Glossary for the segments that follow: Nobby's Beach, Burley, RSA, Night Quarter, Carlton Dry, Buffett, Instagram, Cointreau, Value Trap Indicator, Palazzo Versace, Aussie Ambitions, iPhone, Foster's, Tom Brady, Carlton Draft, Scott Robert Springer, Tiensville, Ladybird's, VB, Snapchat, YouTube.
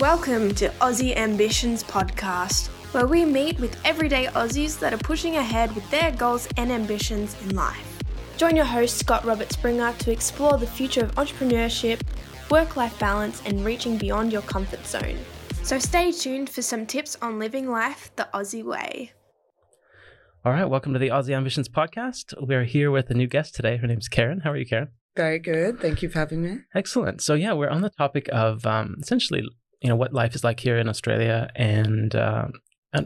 Welcome to Aussie Ambitions podcast, where we meet with everyday Aussies that are pushing ahead with their goals and ambitions in life. Join your host Scott Robert Springer to explore the future of entrepreneurship, work-life balance and reaching beyond your comfort zone. So stay tuned for some tips on living life the Aussie way. All right, welcome to the Aussie Ambitions podcast. We're here with a new guest today. Her name's Karen. How are you, Karen? Very good. Thank you for having me. Excellent. So yeah, we're on the topic of essentially what life is like here in Australia, and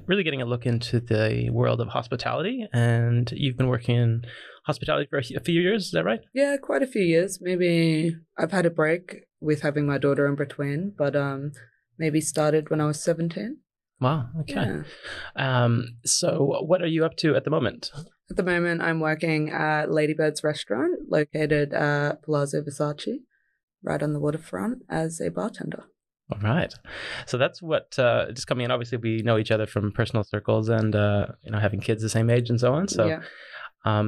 really getting a look into the world of hospitality. And you've been working in hospitality for a few years, is that right? Yeah, quite a few years. Maybe I've had a break with having my daughter in between, but maybe started when I was 17. Wow. Okay. Yeah. So what are you up to at the moment? At the moment, I'm working at Ladybird's restaurant located at Palazzo Versace, right on the waterfront, as a bartender. All right. So that's what just coming in. Obviously, we know each other from personal circles and, having kids the same age and so on. So, yeah.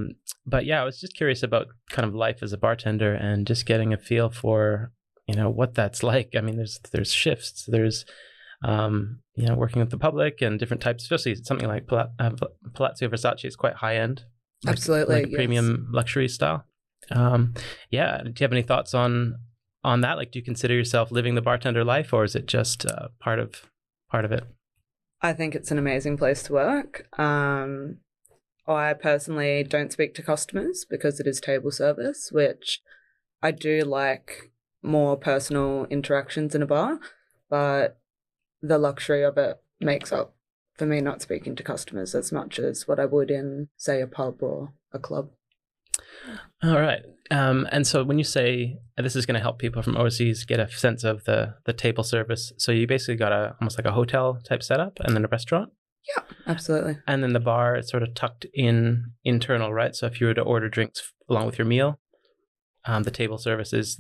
But yeah, I was just curious about kind of life as a bartender and just getting a feel for, what that's like. I mean, there's shifts, there's, working with the public and different types, especially something like Palazzo Versace is quite high end. Absolutely. Like a premium luxury style. Do you have any thoughts on that? Like, do you consider yourself living the bartender life, or is it just part of it? I think it's an amazing place to work. I personally don't speak to customers because it is table service, which I do like more personal interactions in a bar, but the luxury of it makes up for me not speaking to customers as much as what I would in, say, a pub or a club. All right. And so when you say this is going to help people from overseas get a sense of the table service, so you basically got almost like a hotel type setup and then a restaurant? Yeah, absolutely. And then the bar is sort of tucked in internal, right? So if you were to order drinks along with your meal, the table service is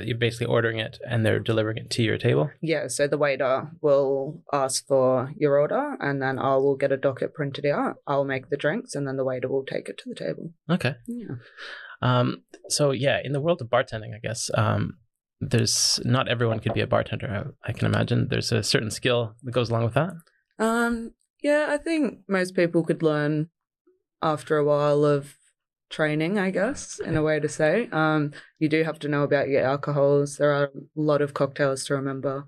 you're basically ordering it and they're delivering it to your table? Yeah, so the waiter will ask for your order and then I will get a docket printed out. I'll make the drinks and then the waiter will take it to the table. Okay. Yeah. In the world of bartending, I guess, there's not everyone could be a bartender, I can imagine. There's a certain skill that goes along with that. I think most people could learn after a while of training, I guess, in a way to say. You do have to know about your alcohols. There are a lot of cocktails to remember.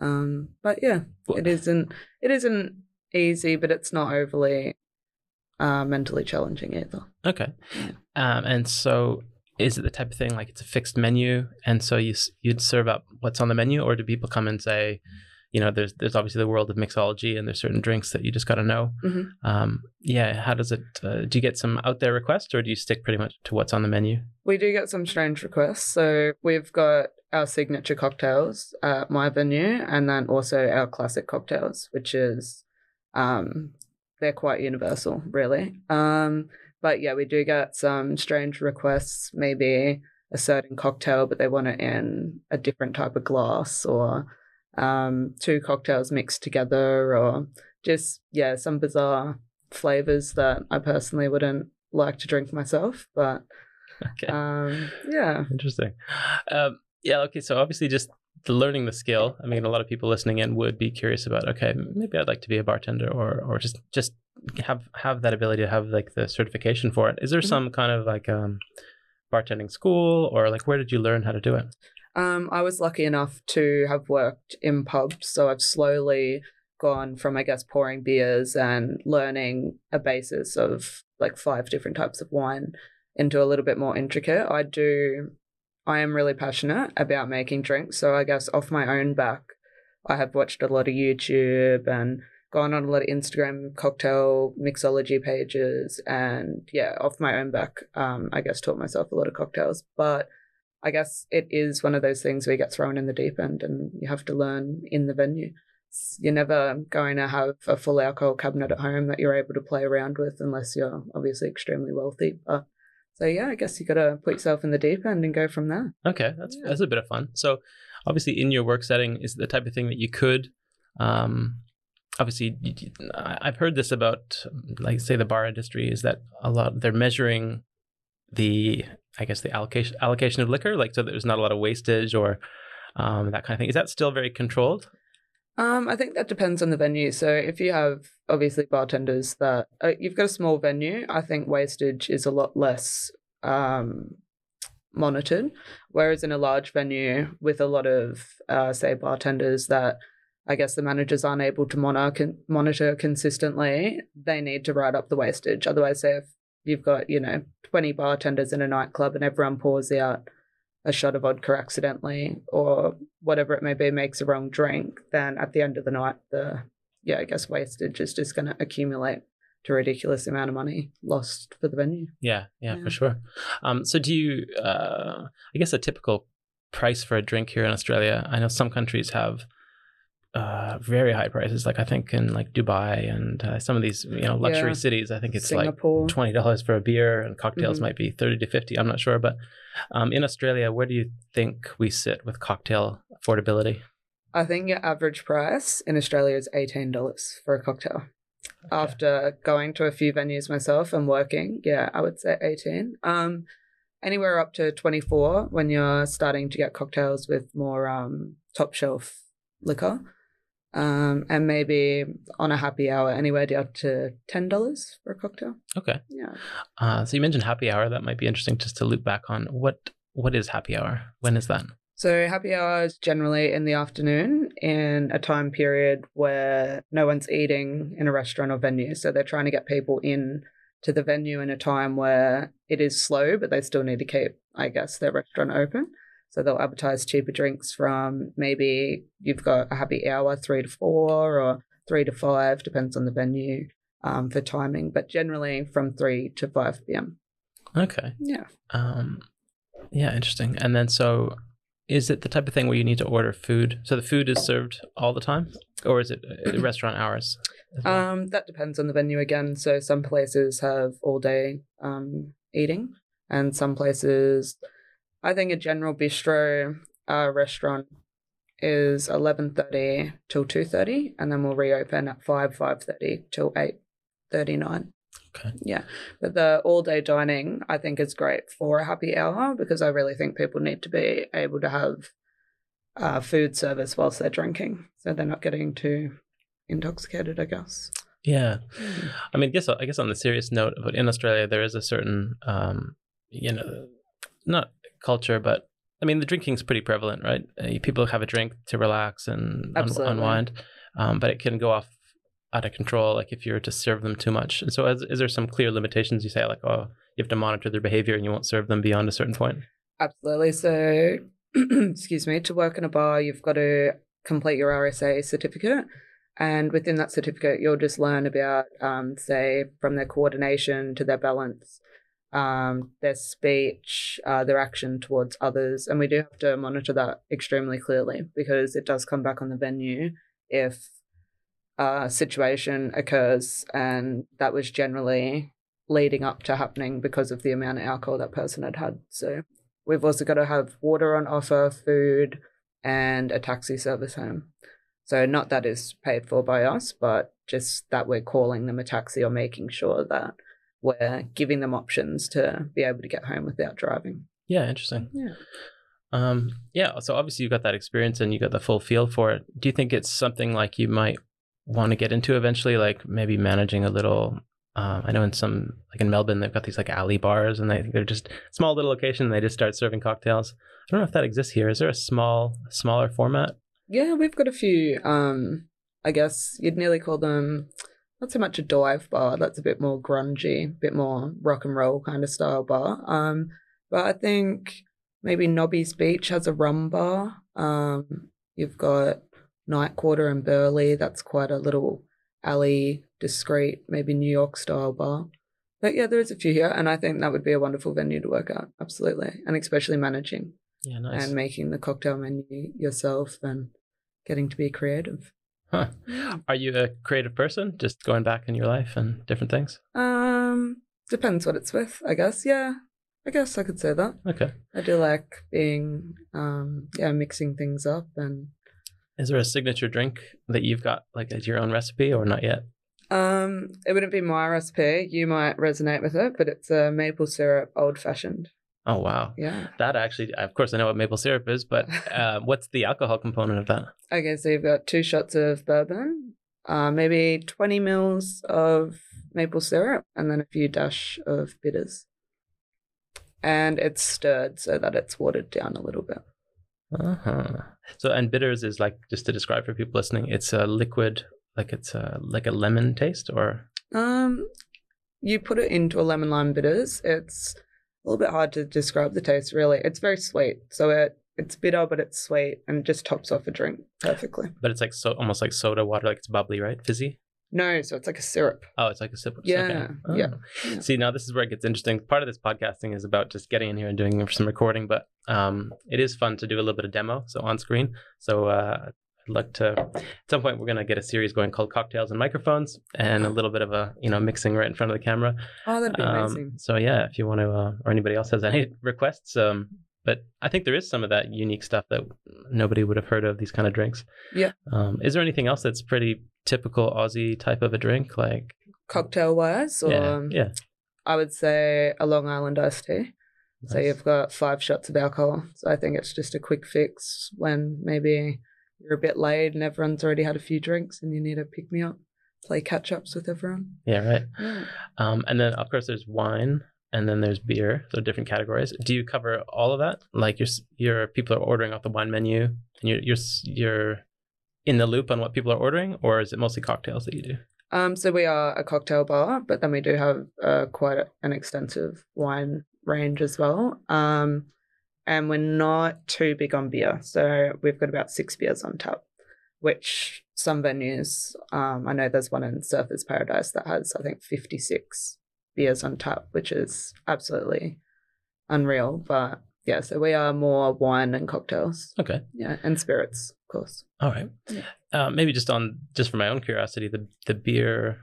It isn't easy, but it's not overly mentally challenging either. Okay. Yeah. And so is it the type of thing like it's a fixed menu and so you'd serve up what's on the menu, or do people come and say, there's obviously the world of mixology and there's certain drinks that you just got to know. Mm-hmm. How does it, do you get some out there requests or do you stick pretty much to what's on the menu? We do get some strange requests. So we've got our signature cocktails at my venue and then also our classic cocktails, which is... they're quite universal, really. We do get some strange requests, maybe a certain cocktail, but they want it in a different type of glass, or two cocktails mixed together, or just, some bizarre flavors that I personally wouldn't like to drink myself. But, okay. Interesting. So obviously just learning the skill. I mean, a lot of people listening in would be curious about, okay, maybe I'd like to be a bartender or just have that ability to have like the certification for it. Is there some kind of like bartending school, or like where did you learn how to do it? I was lucky enough to have worked in pubs. So I've slowly gone from, I guess, pouring beers and learning a basis of like 5 different types of wine into a little bit more intricate. I am really passionate about making drinks. So I guess off my own back, I have watched a lot of YouTube and gone on a lot of Instagram cocktail mixology pages. And off my own back, I guess taught myself a lot of cocktails. But I guess it is one of those things where you get thrown in the deep end and you have to learn in the venue. You're never going to have a full alcohol cabinet at home that you're able to play around with unless you're obviously extremely wealthy. I guess you got to put yourself in the deep end and go from there. Okay, that's a bit of fun. So obviously in your work setting is the type of thing that you could, I've heard this about, like say the bar industry, is that they're measuring the allocation of liquor, like so there's not a lot of wastage or that kind of thing. Is that still very controlled? I think that depends on the venue. So if you have obviously bartenders that you've got a small venue, I think wastage is a lot less monitored. Whereas in a large venue with a lot of, say, bartenders that I guess the managers aren't able to monitor consistently, they need to write up the wastage. Otherwise, say if you've got, 20 bartenders in a nightclub and everyone pours out a shot of vodka accidentally or whatever it may be, makes a wrong drink, then at the end of the night, the wastage is just going to accumulate to a ridiculous amount of money lost for the venue. Yeah, for sure. So do you, I guess a typical price for a drink here in Australia, I know some countries have very high prices, like I think in like Dubai and some of these luxury cities, I think it's Singapore. Like $20 for a beer, and cocktails might be 30 to 50, I'm not sure, but in Australia, where do you think we sit with cocktail affordability? I think your average price in Australia is $18 for a cocktail. Okay. After going to a few venues myself and working, I would say 18. Anywhere up to 24 when you're starting to get cocktails with more top shelf liquor. And maybe on a happy hour anywhere down to $10 for a cocktail. Okay. Yeah. So you mentioned happy hour. That might be interesting just to loop back on. What is happy hour? When is that? So happy hour is generally in the afternoon in a time period where no one's eating in a restaurant or venue. So they're trying to get people in to the venue in a time where it is slow, but they still need to keep, I guess, their restaurant open. So they'll advertise cheaper drinks from maybe you've got a happy hour, 3 to 4 or 3 to 5, depends on the venue for timing, but generally from 3 to 5 p.m. Okay. Yeah. Interesting. And then so is it the type of thing where you need to order food? So the food is served all the time, or is it restaurant hours? That depends on the venue again. So some places have all day eating, and some places... I think a general bistro restaurant is 11:30 till 2:30, and then we'll reopen at 5:30 till 8:39. Okay. Yeah, but the all-day dining I think is great for a happy hour, because I really think people need to be able to have food service whilst they're drinking, so they're not getting too intoxicated, I guess. Yeah, I mean, I guess on the serious note, but in Australia there is a certain, not culture, but I mean the drinking's pretty prevalent, right? People have a drink to relax and unwind, but it can go off out of control, like if you're to serve them too much. And so is there some clear limitations? You say like, oh, you have to monitor their behavior and you won't serve them beyond a certain point? Absolutely. So excuse me, to work in a bar you've got to complete your RSA certificate, and within that certificate you'll just learn about say from their coordination to their balance, their speech, their action towards others. And we do have to monitor that extremely clearly, because it does come back on the venue if a situation occurs and that was generally leading up to happening because of the amount of alcohol that person had. So we've also got to have water on offer, food, and a taxi service home. So not that is paid for by us, but just that we're calling them a taxi or making sure that we're giving them options to be able to get home without driving. Yeah, interesting. Yeah. So obviously you got that experience and you got the full feel for it. Do you think it's something like you might want to get into eventually, like maybe managing a little, I know in some, like in Melbourne, they've got these like alley bars, and they're just small little location and they just start serving cocktails. I don't know if that exists here. Is there a smaller format? Yeah, we've got a few, I guess you'd nearly call them, not so much a dive bar, that's a bit more grungy, a bit more rock and roll kind of style bar. But I think maybe Nobby's Beach has a rum bar. You've got Night Quarter in Burley, that's quite a little alley, discreet, maybe New York style bar. But yeah, there is a few here, and I think that would be a wonderful venue to work at, absolutely. And especially managing. Yeah, nice. And making the cocktail menu yourself and getting to be creative. Huh. Are you a creative person? Just going back in your life and different things? Depends what it's with, I guess. Yeah, I guess I could say that. Okay. I do like being, mixing things up. And is there a signature drink that you've got, like, as your own recipe, or not yet? It wouldn't be my recipe. You might resonate with it, but it's a maple syrup old fashioned. Oh, wow. Yeah. That actually, of course, I know what maple syrup is, but what's the alcohol component of that? Okay, so you've got 2 shots of bourbon, maybe 20 mils of maple syrup, and then a few dash of bitters. And it's stirred so that it's watered down a little bit. Uh-huh. So, and bitters is like, just to describe for people listening, it's a liquid, like it's a, like a lemon taste, or? You put it into a lemon lime bitters. It's a little bit hard to describe the taste, really. It's very sweet. So it's bitter, but it's sweet, and just tops off a drink perfectly. But it's like so almost like soda water, like it's bubbly, right? Fizzy? No, so it's like a syrup. Oh, it's like a syrup. Yeah, okay. Oh. Yeah. See, now this is where it gets interesting. Part of this podcasting is about just getting in here and doing some recording, but it is fun to do a little bit of demo, so on screen. So I'd like to, at some point, we're going to get a series going called Cocktails and Microphones, and a little bit of a, you know, mixing right in front of the camera. Oh, that'd be amazing. So yeah, if you want to, or anybody else has any requests, but I think there is some of that unique stuff that nobody would have heard of, these kind of drinks. Yeah. Is there anything else that's pretty typical Aussie type of a drink, like cocktail wise? Or yeah. I would say a Long Island iced tea. Nice. So you've got 5 shots of alcohol. So I think it's just a quick fix when maybe you're a bit laid and everyone's already had a few drinks and you need a pick me up, play catch ups with everyone. Yeah, right. Yeah. And then of course there's wine. And then there's beer, so different categories. Do you cover all of that? Like your people are ordering off the wine menu, and you're in the loop on what people are ordering, or is it mostly cocktails that you do? So we are a cocktail bar, but then we do have quite an extensive wine range as well. And we're not too big on beer, so we've got about 6 beers on tap, which some venues, I know there's one in Surfers Paradise that has, I think, 56. Beers on tap, which is absolutely unreal. But yeah, so we are more wine and cocktails. Okay. Yeah, and spirits, of course. All right. Yeah. Maybe just for my own curiosity, the beer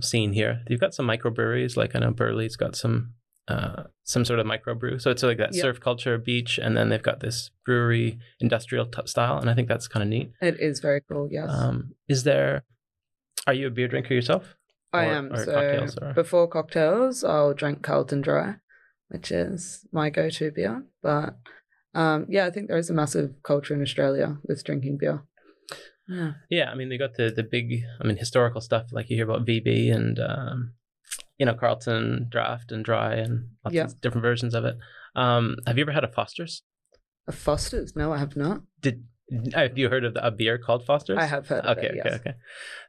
scene here. You've got some microbreweries, like I know Burley's got some sort of microbrew. So it's like that surf culture, beach, and then they've got this brewery industrial style, and I think that's kind of neat. It is very cool. Yes. Are you a beer drinker yourself? I am. Or so cocktails, or... before cocktails, I'll drink Carlton Dry, which is my go-to beer. But yeah, I think there is a massive culture in Australia with drinking beer. Yeah. Yeah, I mean, they got the big, I mean, historical stuff, like you hear about VB and, you know, Carlton Draft and Dry and lots of different versions of it. Have you ever had a Foster's? A Foster's? No, I have not. Have you heard of a beer called Foster's? I have heard of it, yes. Okay.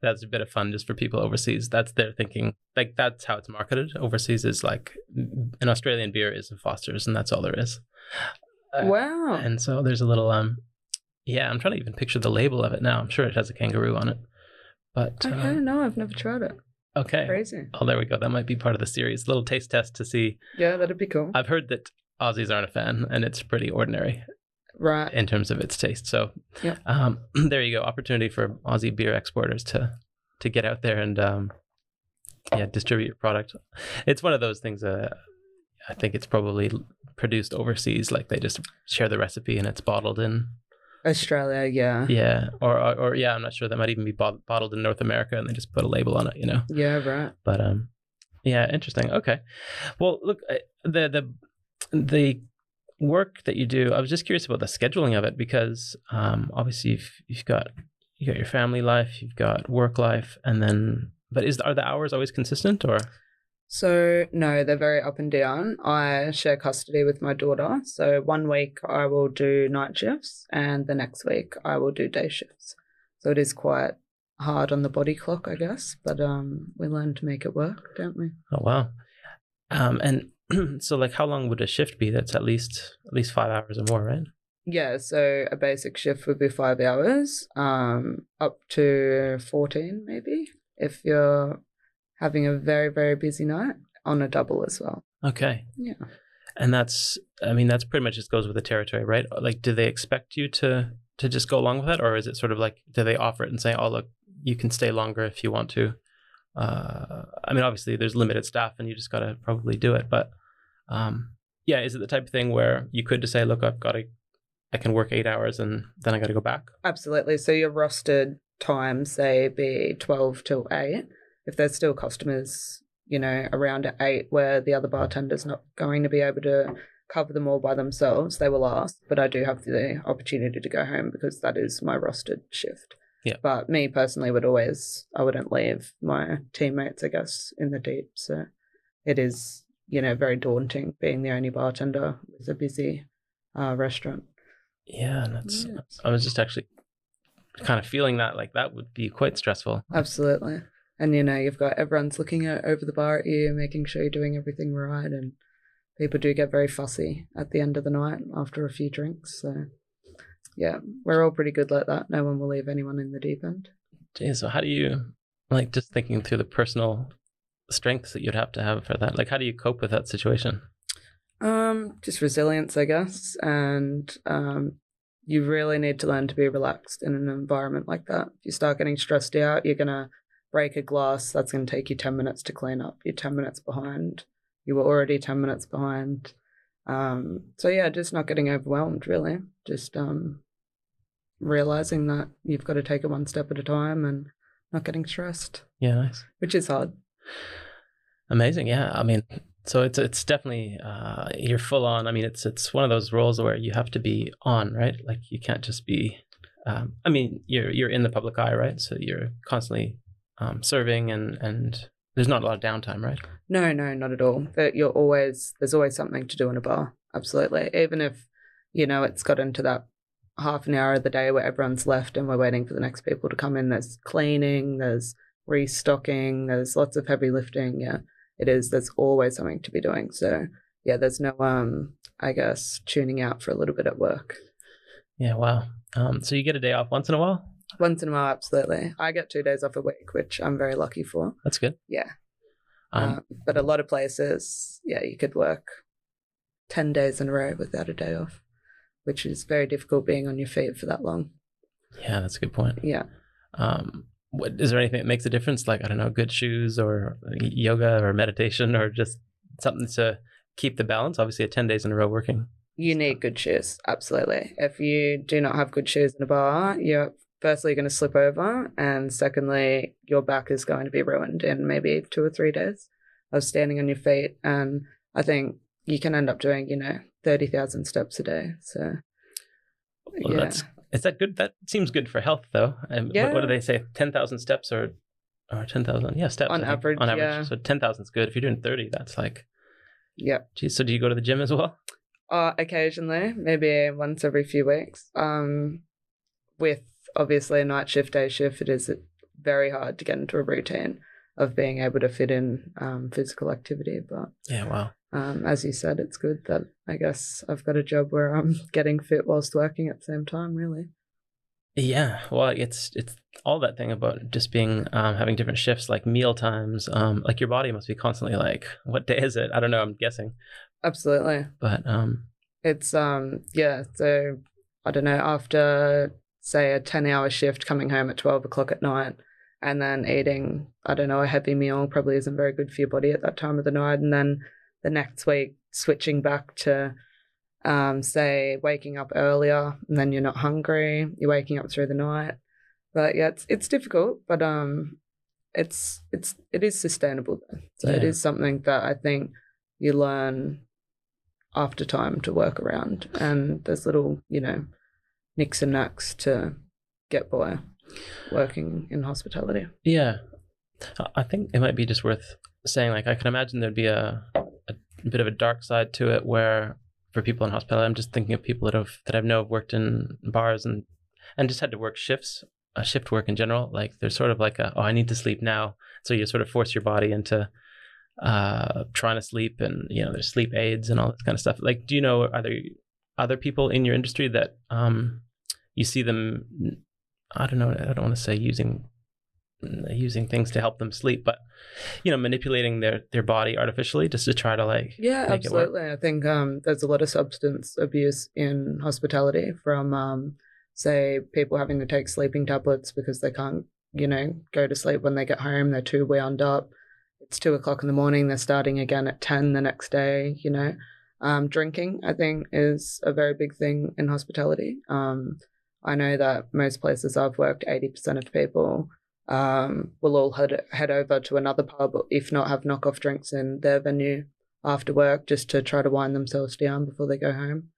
That's a bit of fun just for people overseas. That's their thinking. Like, that's how it's marketed. Overseas is like, an Australian beer is a Foster's, and that's all there is. Wow. And so there's a little, I'm trying to even picture the label of it now. I'm sure it has a kangaroo on it. But I don't know. I've never tried it. Okay. Crazy. Oh, there we go. That might be part of the series. A little taste test to see. Yeah, that'd be cool. I've heard that Aussies aren't a fan, and it's pretty ordinary. Right. In terms of its taste. So there you go. Opportunity for Aussie beer exporters to get out there and distribute your product. It's one of those things I think it's probably produced overseas, like they just share the recipe and it's bottled in Australia, yeah. Yeah. Or yeah, I'm not sure, that might even be bottled in North America and they just put a label on it, you know. Yeah, right. But yeah, interesting. Okay. Well, look, the work that you do, I was just curious about the scheduling of it, because obviously you've got your family life, you've got work life, and then are the hours always consistent, or? So no, they're very up and down. I share custody with my daughter, so one week I will do night shifts and the next week I will do day shifts. So it is quite hard on the body clock, I guess, but we learn to make it work, don't we? Oh wow. And so, like, how long would a shift be? That's at least 5 hours or more, right? Yeah, so a basic shift would be 5 hours, up to 14 maybe, if you're having a very, very busy night, on a double as well. Okay. Yeah. And that's pretty much just goes with the territory, right? Like, do they expect you to just go along with it, or is it sort of like, do they offer it and say, oh, look, you can stay longer if you want to? I mean, obviously there's limited staff and you just got to probably do it, but is it the type of thing where you could just say, look, I can work 8 hours and then I got to go back? Absolutely. So your rostered time, say, be 12 till 8. If there's still customers, you know, around at 8 where the other bartender's not going to be able to cover them all by themselves. They were last, but I do have the opportunity to go home because that is my rostered shift. Yeah. But me personally would always, I wouldn't leave my teammates, I guess, in the deep. So it is, you know, very daunting being the only bartender with a busy restaurant. Yeah, and that's, yeah. I was just actually kind of feeling that, like, that would be quite stressful. Absolutely. And, you know, you've got everyone's looking over the bar at you, making sure you're doing everything right. And people do get very fussy at the end of the night after a few drinks. So, yeah, we're all pretty good like that. No one will leave anyone in the deep end. Geez, so how do you, like, just thinking through the personal strengths that you'd have to have for that, like, how do you cope with that situation? Just resilience, I guess. And you really need to learn to be relaxed in an environment like that. If you start getting stressed out, you're going to break a glass. That's going to take you 10 minutes to clean up. You're 10 minutes behind. You were already 10 minutes behind. So, yeah, just not getting overwhelmed, really. Just realizing that you've got to take it one step at a time and not getting stressed. Yeah, nice. Which is hard. Amazing, yeah. I mean, so it's definitely, you're full on. I mean, it's one of those roles where you have to be on, right? Like, you can't just be, I mean, you're in the public eye, right? So you're constantly serving and there's not a lot of downtime, right? No, not at all. There's always something to do in a bar. Absolutely. Even if, you know, it's got into that half an hour of the day where everyone's left and we're waiting for the next people to come in, there's cleaning, there's restocking, there's lots of heavy lifting. Yeah, it is. There's always something to be doing. So, yeah, there's no, I guess, tuning out for a little bit at work. Yeah, wow. So you get a day off once in a while? Once in a while, absolutely. I get 2 days off a week, which I'm very lucky for. That's good. Yeah. But a lot of places, yeah, you could work 10 days in a row without a day off, which is very difficult being on your feet for that long. Yeah, that's a good point. Yeah. Is there anything that makes a difference? Like, I don't know, good shoes or yoga or meditation or just something to keep the balance? Obviously, 10 days in a row working. You need good shoes, absolutely. If you do not have good shoes in a bar, you're firstly going to slip over, and secondly, your back is going to be ruined in maybe 2 or 3 days of standing on your feet. And I think you can end up doing, you know, 30,000 steps a day. So, well, yeah. Is that good? That seems good for health, though. Yeah. What do they say? 10,000 steps or 10,000? Yeah, steps. On average, yeah. So 10,000 is good. If you're doing 30, that's like... Yeah. Geez, so do you go to the gym as well? Occasionally, maybe once every few weeks. With obviously a night shift, day shift, it is very hard to get into a routine of being able to fit in physical activity. But yeah, wow. As you said, it's good that I guess I've got a job where I'm getting fit whilst working at the same time, really. Yeah, well, it's all that thing about just being having different shifts, like meal times. Like, your body must be constantly like, what day is it? I don't know. I'm guessing. Absolutely. But it's yeah. So I don't know. After say a 10-hour shift, coming home at 12 o'clock at night, and then eating, I don't know, a heavy meal probably isn't very good for your body at that time of the night, and then the next week switching back to say waking up earlier, and then you're not hungry, you're waking up through the night. But yeah, it's difficult, but it is sustainable though. So yeah. It is something that I think you learn after time to work around, and there's little, you know, nicks and knacks to get by working in hospitality. Yeah, I think it might be just worth saying, like, I can imagine there'd be a bit of a dark side to it, where for people in hospitality, I'm just thinking of people that I've worked in bars and just had to work shifts, shift work in general. Like, there's sort of like I need to sleep now, so you sort of force your body into trying to sleep, and you know, there's sleep aids and all that kind of stuff. Like, do you know, are there other people in your industry that you see them? I don't know. I don't want to say using things to help them sleep, but, you know, manipulating their body artificially just to try to, like, yeah, make absolutely. It work. I think there's a lot of substance abuse in hospitality from say people having to take sleeping tablets because they can't, you know, go to sleep when they get home. They're too wound up. It's 2 o'clock in the morning. They're starting again at 10 the next day. You know, drinking, I think, is a very big thing in hospitality. I know that most places I've worked, 80% of people will all head over to another pub, if not have knockoff drinks in their venue after work just to try to wind themselves down before they go home.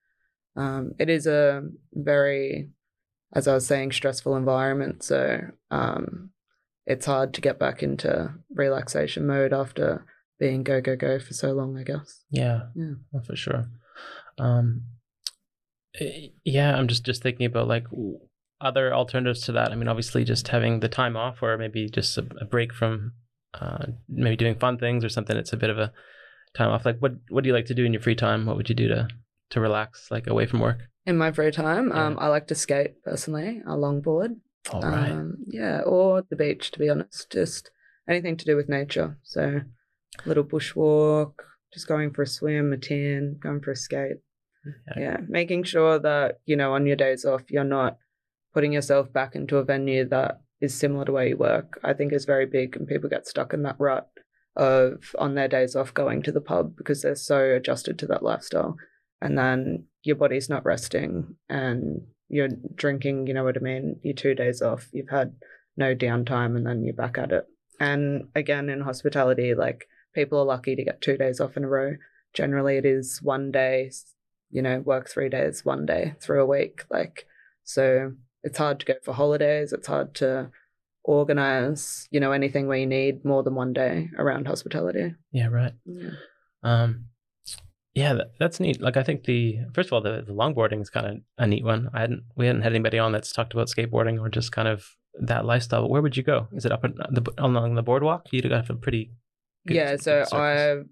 It is a very, as I was saying, stressful environment. So it's hard to get back into relaxation mode after being go, go, go for so long, I guess. Yeah. Well, for sure. I'm just thinking about like other alternatives to that. I mean, obviously just having the time off or maybe just a break from maybe doing fun things or something. It's a bit of a time off. Like what do you like to do in your free time? What would you do to relax, like away from work? In my free time, I like to skate personally, a longboard. All right. Or the beach, to be honest, just anything to do with nature. So a little bush walk, just going for a swim, a tan, going for a skate. Okay. Yeah, making sure that, you know, on your days off, you're not putting yourself back into a venue that is similar to where you work, I think is very big, and people get stuck in that rut of on their days off going to the pub because they're so adjusted to that lifestyle. And then your body's not resting and you're drinking, you know what I mean? You're 2 days off, you've had no downtime, and then you're back at it. And again, in hospitality, like people are lucky to get 2 days off in a row. Generally it is 1 day, you know, work 3 days, 1 day through a week. Like, so it's hard to go for holidays. It's hard to organize, you know, anything where you need more than 1 day around hospitality. Yeah. Right. Yeah. That's neat. Like I think the longboarding is kind of a neat one. We hadn't had anybody on that's talked about skateboarding or just kind of that lifestyle. But where would you go? Is it up along the boardwalk? You'd have a pretty good surface. So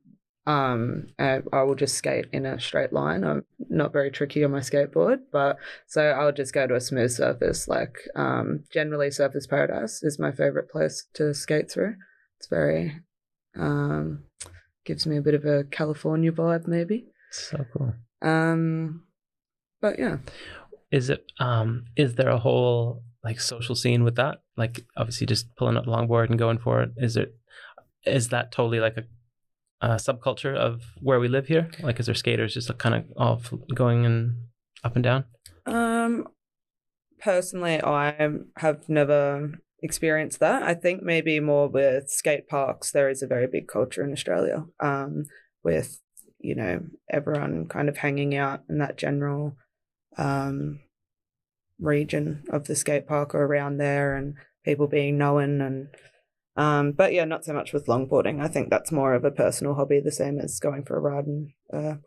I will just skate in a straight line. I'm not very tricky on my skateboard, but so I'll just go to a smooth surface. Like generally Surfers Paradise is my favorite place to skate through. It's very gives me a bit of a California vibe, maybe. So cool. But yeah, is there a whole like social scene with that? Like obviously just pulling up the longboard and going for it. Is that totally like a subculture of where we live here? Like, is there skaters just kind of all going and up and down? Personally, I have never experienced that. I think maybe more with skate parks, there is a very big culture in Australia with, you know, everyone kind of hanging out in that general region of the skate park or around there, and people being known. And but yeah, not so much with longboarding. I think that's more of a personal hobby, the same as going for a ride and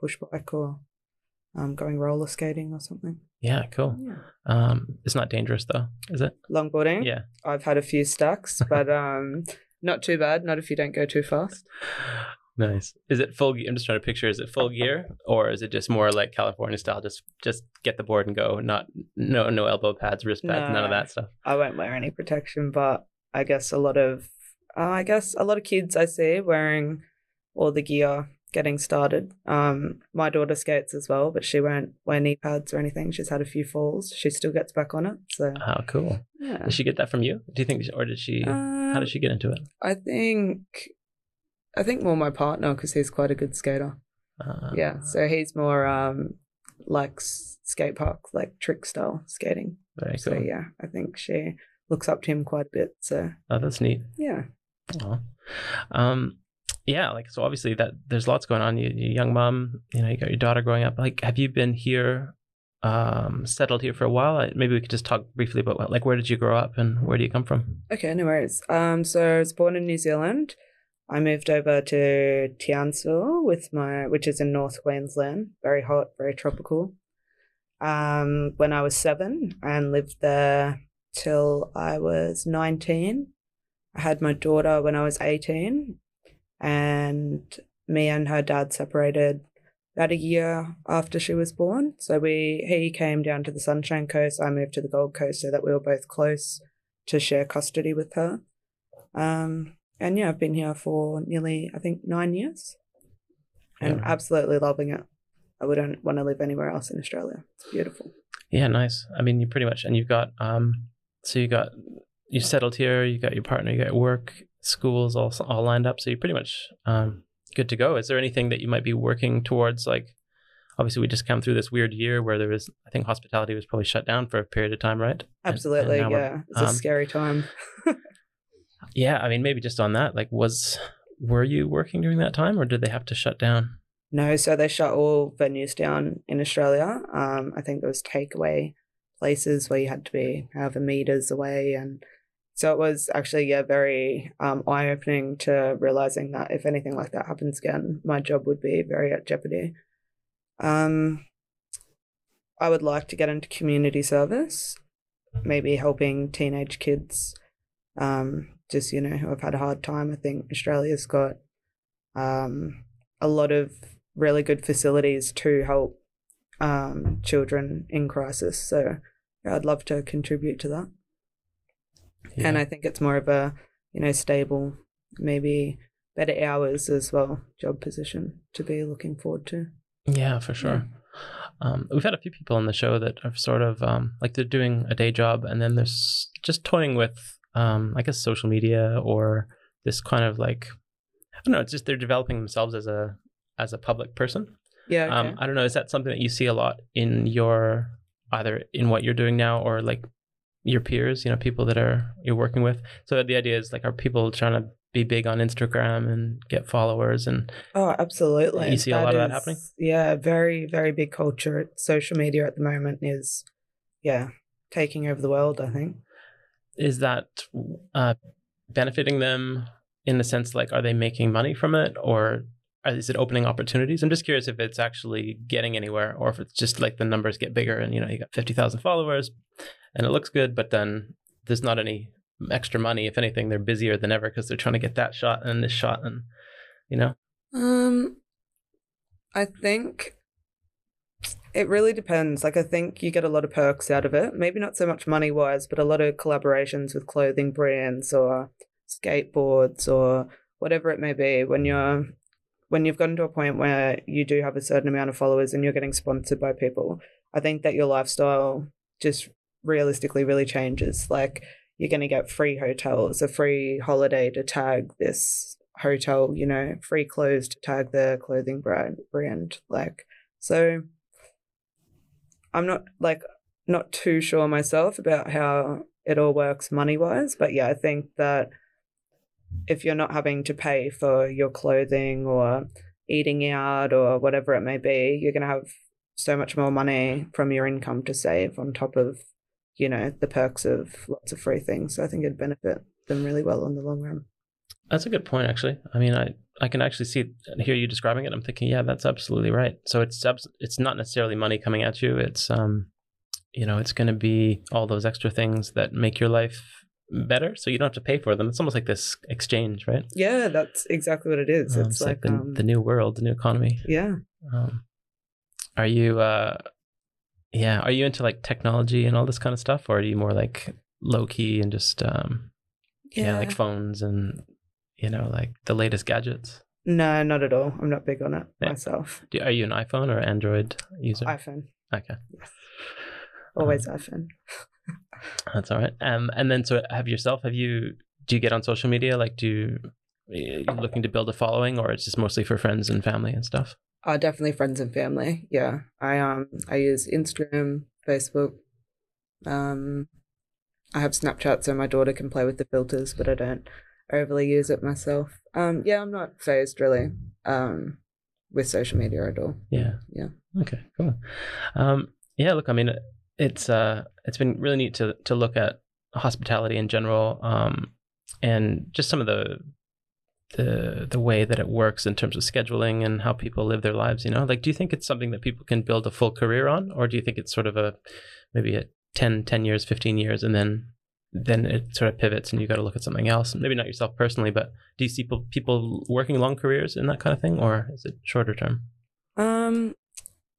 push bike or going roller skating or something. Yeah, cool. Yeah. It's not dangerous though, is it? Longboarding? Yeah. I've had a few stacks, but not too bad, not if you don't go too fast. Nice. Is it full gear? I'm just trying to picture, is it full gear or is it just more like California style, just get the board and go, no elbow pads, wrist pads, none of that stuff? I won't wear any protection, but I guess a lot of kids I see wearing all the gear getting started. My daughter skates as well, but she won't wear knee pads or anything. She's had a few falls. She still gets back on it. So. Oh, cool. Yeah. Did she get that from you? Do you think, or did she? How did she get into it? I think more my partner, because he's quite a good skater. So he's more like skate park, like trick style skating. Very cool. So yeah, I think she looks up to him quite a bit. So. Oh, that's neat. Yeah. Aww. Yeah, like, so obviously that there's lots going on. You're a young mom, you know, you got your daughter growing up. Like, have you been here, settled here for a while? Maybe we could just talk briefly about like, where did you grow up and where do you come from? Okay, no worries. So I was born in New Zealand. I moved over to Tiensville which is in North Queensland. Very hot, very tropical. When I was 7 and lived there till I was 19. I had my daughter when I was 18. And me and her dad separated about a year after she was born. So he came down to the Sunshine Coast. I moved to the Gold Coast so that we were both close to share custody with her. And yeah, I've been here for nearly, I think, 9 years and absolutely loving it. I wouldn't want to live anywhere else in Australia. It's beautiful. Yeah, nice. I mean, you pretty much, and you've got, you settled here, you got your partner, you got work, schools all lined up, so you're pretty much good to go. Is there anything that you might be working towards? Like, obviously we just come through this weird year where there was, I think hospitality was probably shut down for a period of time, right? Absolutely. And it's a scary time. Yeah, I mean, maybe just on that, like, was Were you working during that time, or did they have to shut down? No, so they shut all venues down in Australia. I think there was takeaway places where you had to be however meters away, and so it was actually very eye-opening to realizing that if anything like that happens again, my job would be very at jeopardy. I would like to get into community service, maybe helping teenage kids, just, you know, who have had a hard time. I think Australia's got a lot of really good facilities to help children in crisis. So I'd love to contribute to that. Yeah. And I think it's more of a, you know, stable, maybe better hours as well, job position to be looking forward to. Yeah, for sure. Yeah. We've had a few people on the show that are sort of like they're doing a day job and then they're just toying with, I guess, social media or this kind of like, I don't know, it's just they're developing themselves as a public person. Yeah. Okay. I don't know. Is that something that you see a lot in your, either in what you're doing now or like your peers, you know, people that are you're working with? So the idea is like, are people trying to be big on Instagram and get followers? And oh, absolutely. You see a lot of that happening? Yeah, very, very big culture. Social media at the moment is, yeah, taking over the world, I think. Is that benefiting them in the sense, like, are they making money from it, or is it opening opportunities? I'm just curious if it's actually getting anywhere, or if it's just like the numbers get bigger and, you know, you got 50,000 followers and it looks good, but then there's not any extra money. If anything, they're busier than ever because they're trying to get that shot and this shot and, you know. I think it really depends. Like, I think you get a lot of perks out of it. Maybe not so much money wise, but a lot of collaborations with clothing brands or skateboards or whatever it may be. When you've gotten to a point where you do have a certain amount of followers and you're getting sponsored by people, I think that your lifestyle just realistically really changes. Like, you're going to get free hotels, a free holiday to tag this hotel, you know, free clothes to tag the clothing brand. Like, so I'm not too sure myself about how it all works money wise, but yeah, I think that if you're not having to pay for your clothing or eating out or whatever it may be, you're going to have so much more money from your income to save on top of, you know, the perks of lots of free things. So I think it'd benefit them really well in the long run. That's a good point, actually. I mean, I can actually see and hear you describing it. I'm thinking, yeah, that's absolutely right. So it's not necessarily money coming at you. It's, you know, it's going to be all those extra things that make your life better, so you don't have to pay for them. It's almost like this exchange, right? Yeah, that's exactly what it is. It's like the new world, the new economy. Yeah. Are you are you into like technology and all this kind of stuff, or are you more like low key and just like phones and, you know, like the latest gadgets? No, not at all. I'm not big on it myself. Are you an iPhone or Android user? iPhone. Okay. Yes. Always iPhone. That's all right. And then, so do you get on social media? Like, are you looking to build a following, or it's just mostly for friends and family and stuff? Definitely friends and family. Yeah. I use Instagram, Facebook. I have Snapchat so my daughter can play with the filters, but I don't overly use it myself. I'm not phased really with social media at all. Yeah. Yeah. Okay, cool. Yeah, look, I mean, it's been really neat to look at hospitality in general, and just some of the way that it works in terms of scheduling and how people live their lives. You know, like, do you think it's something that people can build a full career on, or do you think it's sort of maybe 10 years, 15 years, and then it sort of pivots and you got to look at something else? Maybe not yourself personally, but do you see people working long careers in that kind of thing, or is it shorter term?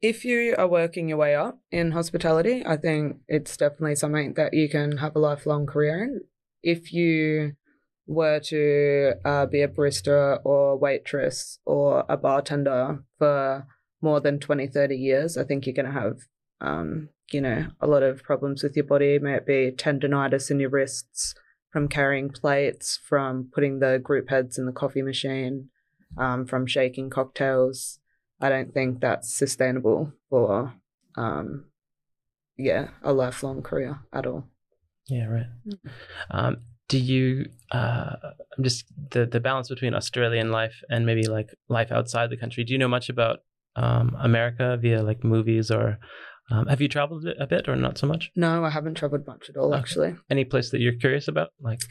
If you are working your way up in hospitality, I think it's definitely something that you can have a lifelong career in. If you were to be a barista or waitress or a bartender for more than 20, 30 years, I think you're going to have, you know, a lot of problems with your body. May it be tendonitis in your wrists from carrying plates, from putting the group heads in the coffee machine, from shaking cocktails. I don't think that's sustainable for, a lifelong career at all. Yeah, right. do you I'm just the balance between Australian life and maybe like life outside the country, do you know much about America via like movies or have you traveled a bit or not so much? No, I haven't traveled much at all. Okay. Actually, any place that you're curious about, like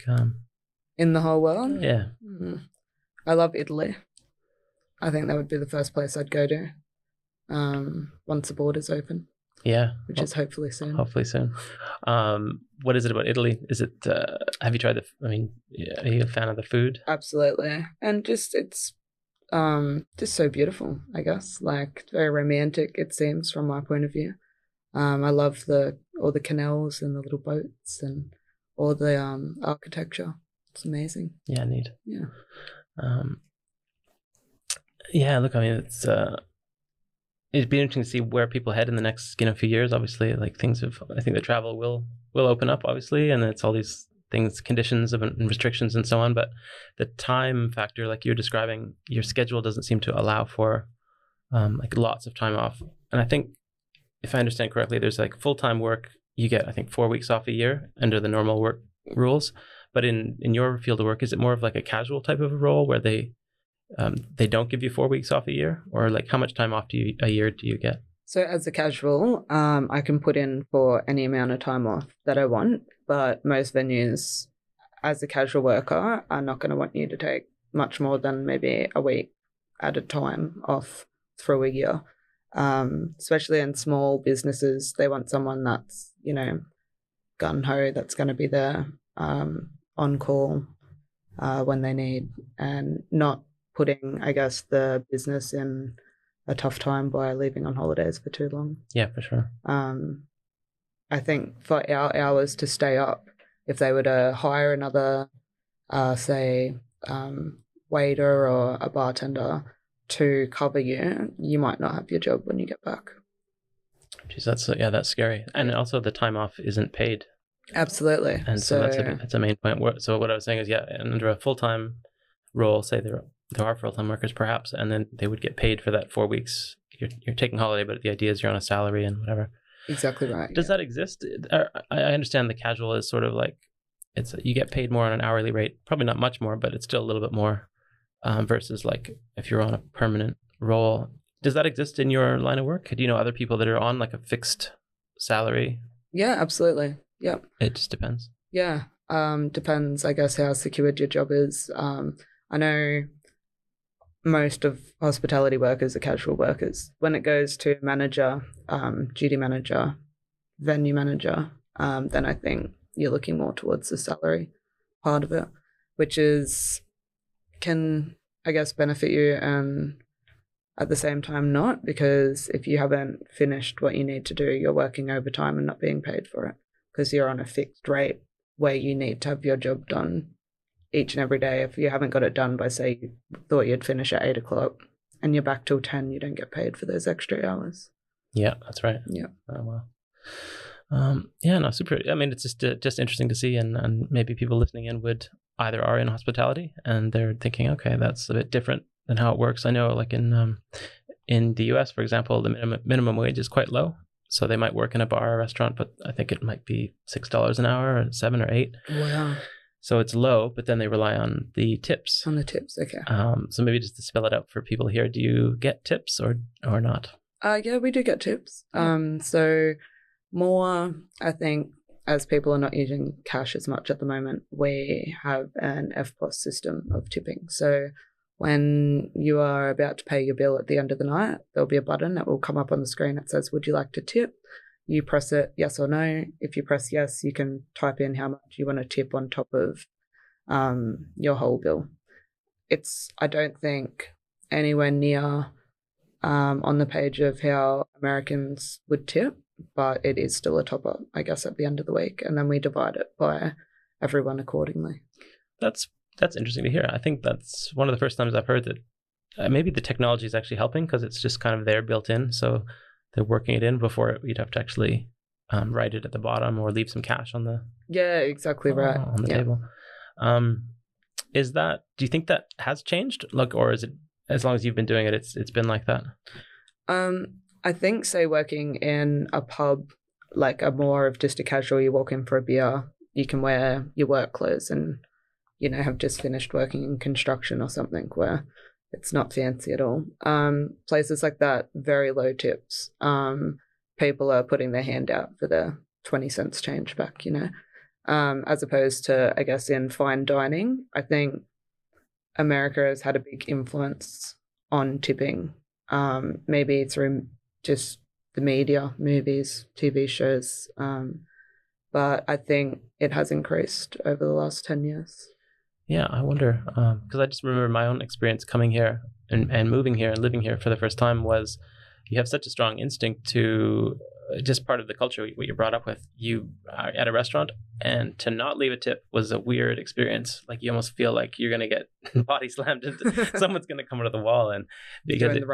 in the whole world? Yeah. I love Italy. I think that would be the first place I'd go to once the borders open. Yeah, which is hopefully soon. Hopefully soon. What is it about Italy? Is it? Have you tried the? I mean, are you a fan of the food? Absolutely, and just it's just so beautiful. I guess like very romantic. It seems from my point of view. I love all the canals and the little boats and all the architecture. It's amazing. Yeah, neat. Yeah. Yeah. Look, I mean, it's. It'd be interesting to see where people head in the next, few years. Obviously, like I think the travel will open up, obviously, and it's all these things, conditions and restrictions and so on. But the time factor, like you're describing, your schedule doesn't seem to allow for like lots of time off. And I think, if I understand correctly, there's like full-time work. You get, I think, 4 weeks off a year under the normal work rules. But in your field of work, is it more of like a casual type of a role where they don't give you 4 weeks off a year? Or like how much time off a year do you get? So as a casual, I can put in for any amount of time off that I want, but most venues as a casual worker are not going to want you to take much more than maybe a week at a time off through a year. Especially in small businesses, they want someone that's, gung-ho, that's going to be there on call when they need, and not putting, I guess, the business in a tough time by leaving on holidays for too long. Yeah, for sure. I think for our hours to stay up, if they were to hire another, waiter or a bartender to cover you, you might not have your job when you get back. Jeez, that's scary. And also the time off isn't paid. Absolutely. And so that's a main point. So what I was saying is, yeah, under a full-time role, say there are full-time workers perhaps, and then they would get paid for that 4 weeks. You're taking holiday, but the idea is you're on a salary and whatever. Exactly right. Does that exist? I understand the casual is sort of like, you get paid more on an hourly rate, probably not much more, but it's still a little bit more versus like if you're on a permanent role. Does that exist in your line of work? Do you know other people that are on like a fixed salary? Yeah, absolutely. Yeah. It just depends. Yeah. Depends, I guess, how secured your job is. I know most of hospitality workers are casual workers. When it goes to manager, duty manager, venue manager, then I think you're looking more towards the salary part of it, which can, I guess, benefit you and at the same time not, because if you haven't finished what you need to do, you're working overtime and not being paid for it because you're on a fixed rate where you need to have your job done each and every day. If you haven't got it done by, say, you thought you'd finish at 8 o'clock and you're back till 10, you don't get paid for those extra hours. Yeah, that's right. Yeah. Oh, wow. Yeah, no, super. I mean, it's just interesting to see, and maybe people listening in would either are in hospitality and they're thinking, okay, that's a bit different than how it works. I know like in the US, for example, the minimum wage is quite low. So they might work in a bar or restaurant, but I think it might be $6 an hour or $7 or $8. Wow. So it's low, but then they rely on the tips. On the tips, okay. So maybe just to spell it out for people here, do you get tips or not? Yeah, we do get tips. So more, I think, as people are not using cash as much at the moment, we have an FPOS system of tipping. So when you are about to pay your bill at the end of the night, there'll be a button that will come up on the screen that says, "Would you like to tip?" You press it, yes or no. If you press yes, you can type in how much you want to tip on top of your whole bill. It's, I don't think, anywhere near on the page of how Americans would tip, but it is still a top-up, I guess, at the end of the week. And then we divide it by everyone accordingly. That's interesting to hear. I think that's one of the first times I've heard that maybe the technology is actually helping, because it's just kind of there built in. So they're working it in before you'd have to actually write it at the bottom or leave some cash on the table. Is that? Do you think that has changed? Look, or is it as long as you've been doing it, it's been like that? I think, say, working in a pub, like a more of just a casual, you walk in for a beer, you can wear your work clothes and, you know, have just finished working in construction or something where it's not fancy at all. Places like that, very low tips. People are putting their hand out for their 20 cents change back, you know, as opposed to, I guess, in fine dining. I think America has had a big influence on tipping, maybe through just the media, movies, TV shows, but I think it has increased over the last 10 years. Yeah, I wonder, because I just remember my own experience coming here and moving here and living here for the first time was you have such a strong instinct to just part of the culture, what you're brought up with. You are at a restaurant and to not leave a tip was a weird experience. Like you almost feel like you're going to get body slammed. Someone's going to come out of the wall and because doing the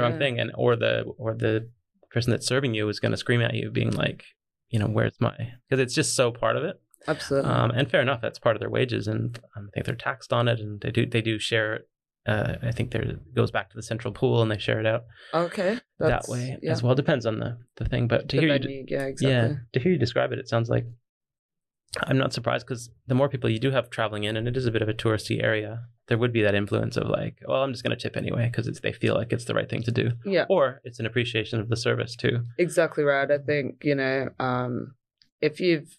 wrong thing, and or the person that's serving you is going to scream at you being like, you know, where's my, because it's just so part of it. Absolutely. And fair enough, that's part of their wages, and I think they're taxed on it, and they do share it. I think it goes back to the central pool, and they share it out. Okay. That way as well. Depends on the thing, but to hear you, yeah, exactly. Yeah, to hear you describe it, it sounds like I'm not surprised, because the more people you do have traveling in, and it is a bit of a touristy area, there would be that influence of like, well, I'm just going to tip anyway because they feel like it's the right thing to do. Yeah. Or it's an appreciation of the service too. Exactly right. I think, you know, if you've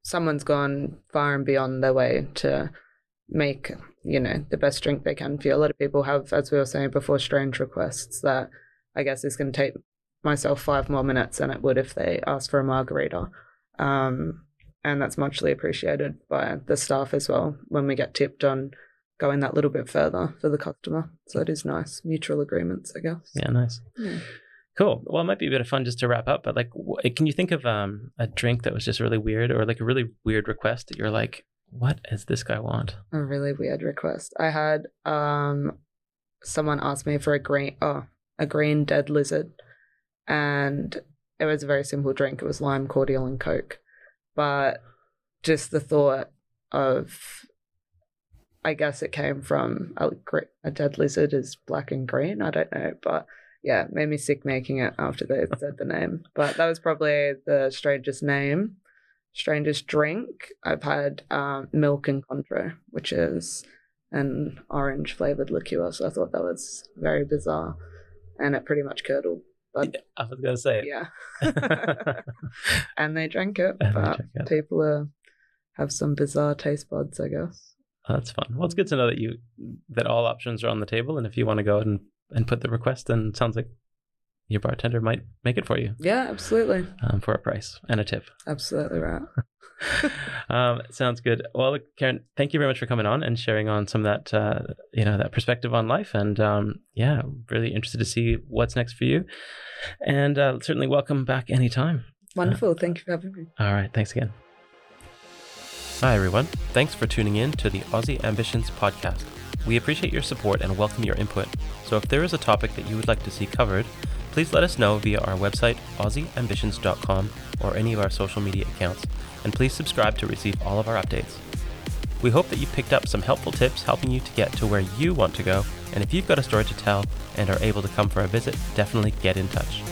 someone's gone far and beyond their way to make, you know, the best drink they can for you. A lot of people have, as we were saying before, strange requests that I guess is going to take myself 5 more minutes than it would if they asked for a margarita. And that's muchly appreciated by the staff as well when we get tipped on going that little bit further for the customer. So it is nice. Mutual agreements, I guess. Yeah, nice. Yeah. Cool. Well, it might be a bit of fun just to wrap up, but like, can you think of a drink that was just really weird, or like a really weird request that you're like, what does this guy want? A really weird request. I had someone ask me for a green dead lizard, and it was a very simple drink. It was lime cordial and Coke, but just the thought of, I guess it came from a dead lizard is black and green. I don't know, but. Yeah, it made me sick making it after they said the name. But that was probably the strangest name. Strangest drink. I've had milk and Cointreau, which is an orange-flavoured liqueur. So I thought that was very bizarre. And it pretty much curdled. But, I was going to say it. Yeah. And they drank it. But people have some bizarre taste buds, I guess. Oh, that's fun. Well, it's good to know that all options are on the table. And if you want to go ahead and put the request, and sounds like your bartender might make it for you. Yeah, absolutely. For a price and a tip. Absolutely right. Sounds good. Well, look, Karen, thank you very much for coming on and sharing on some of that, you know, that perspective on life. And yeah, really interested to see what's next for you. And certainly welcome back anytime. Wonderful. Thank you for having me. All right. Thanks again. Hi, everyone. Thanks for tuning in to the Aussie Ambitions podcast. We appreciate your support and welcome your input. So if there is a topic that you would like to see covered, please let us know via our website, aussieambitions.com, or any of our social media accounts. And please subscribe to receive all of our updates. We hope that you picked up some helpful tips helping you to get to where you want to go. And if you've got a story to tell and are able to come for a visit, definitely get in touch.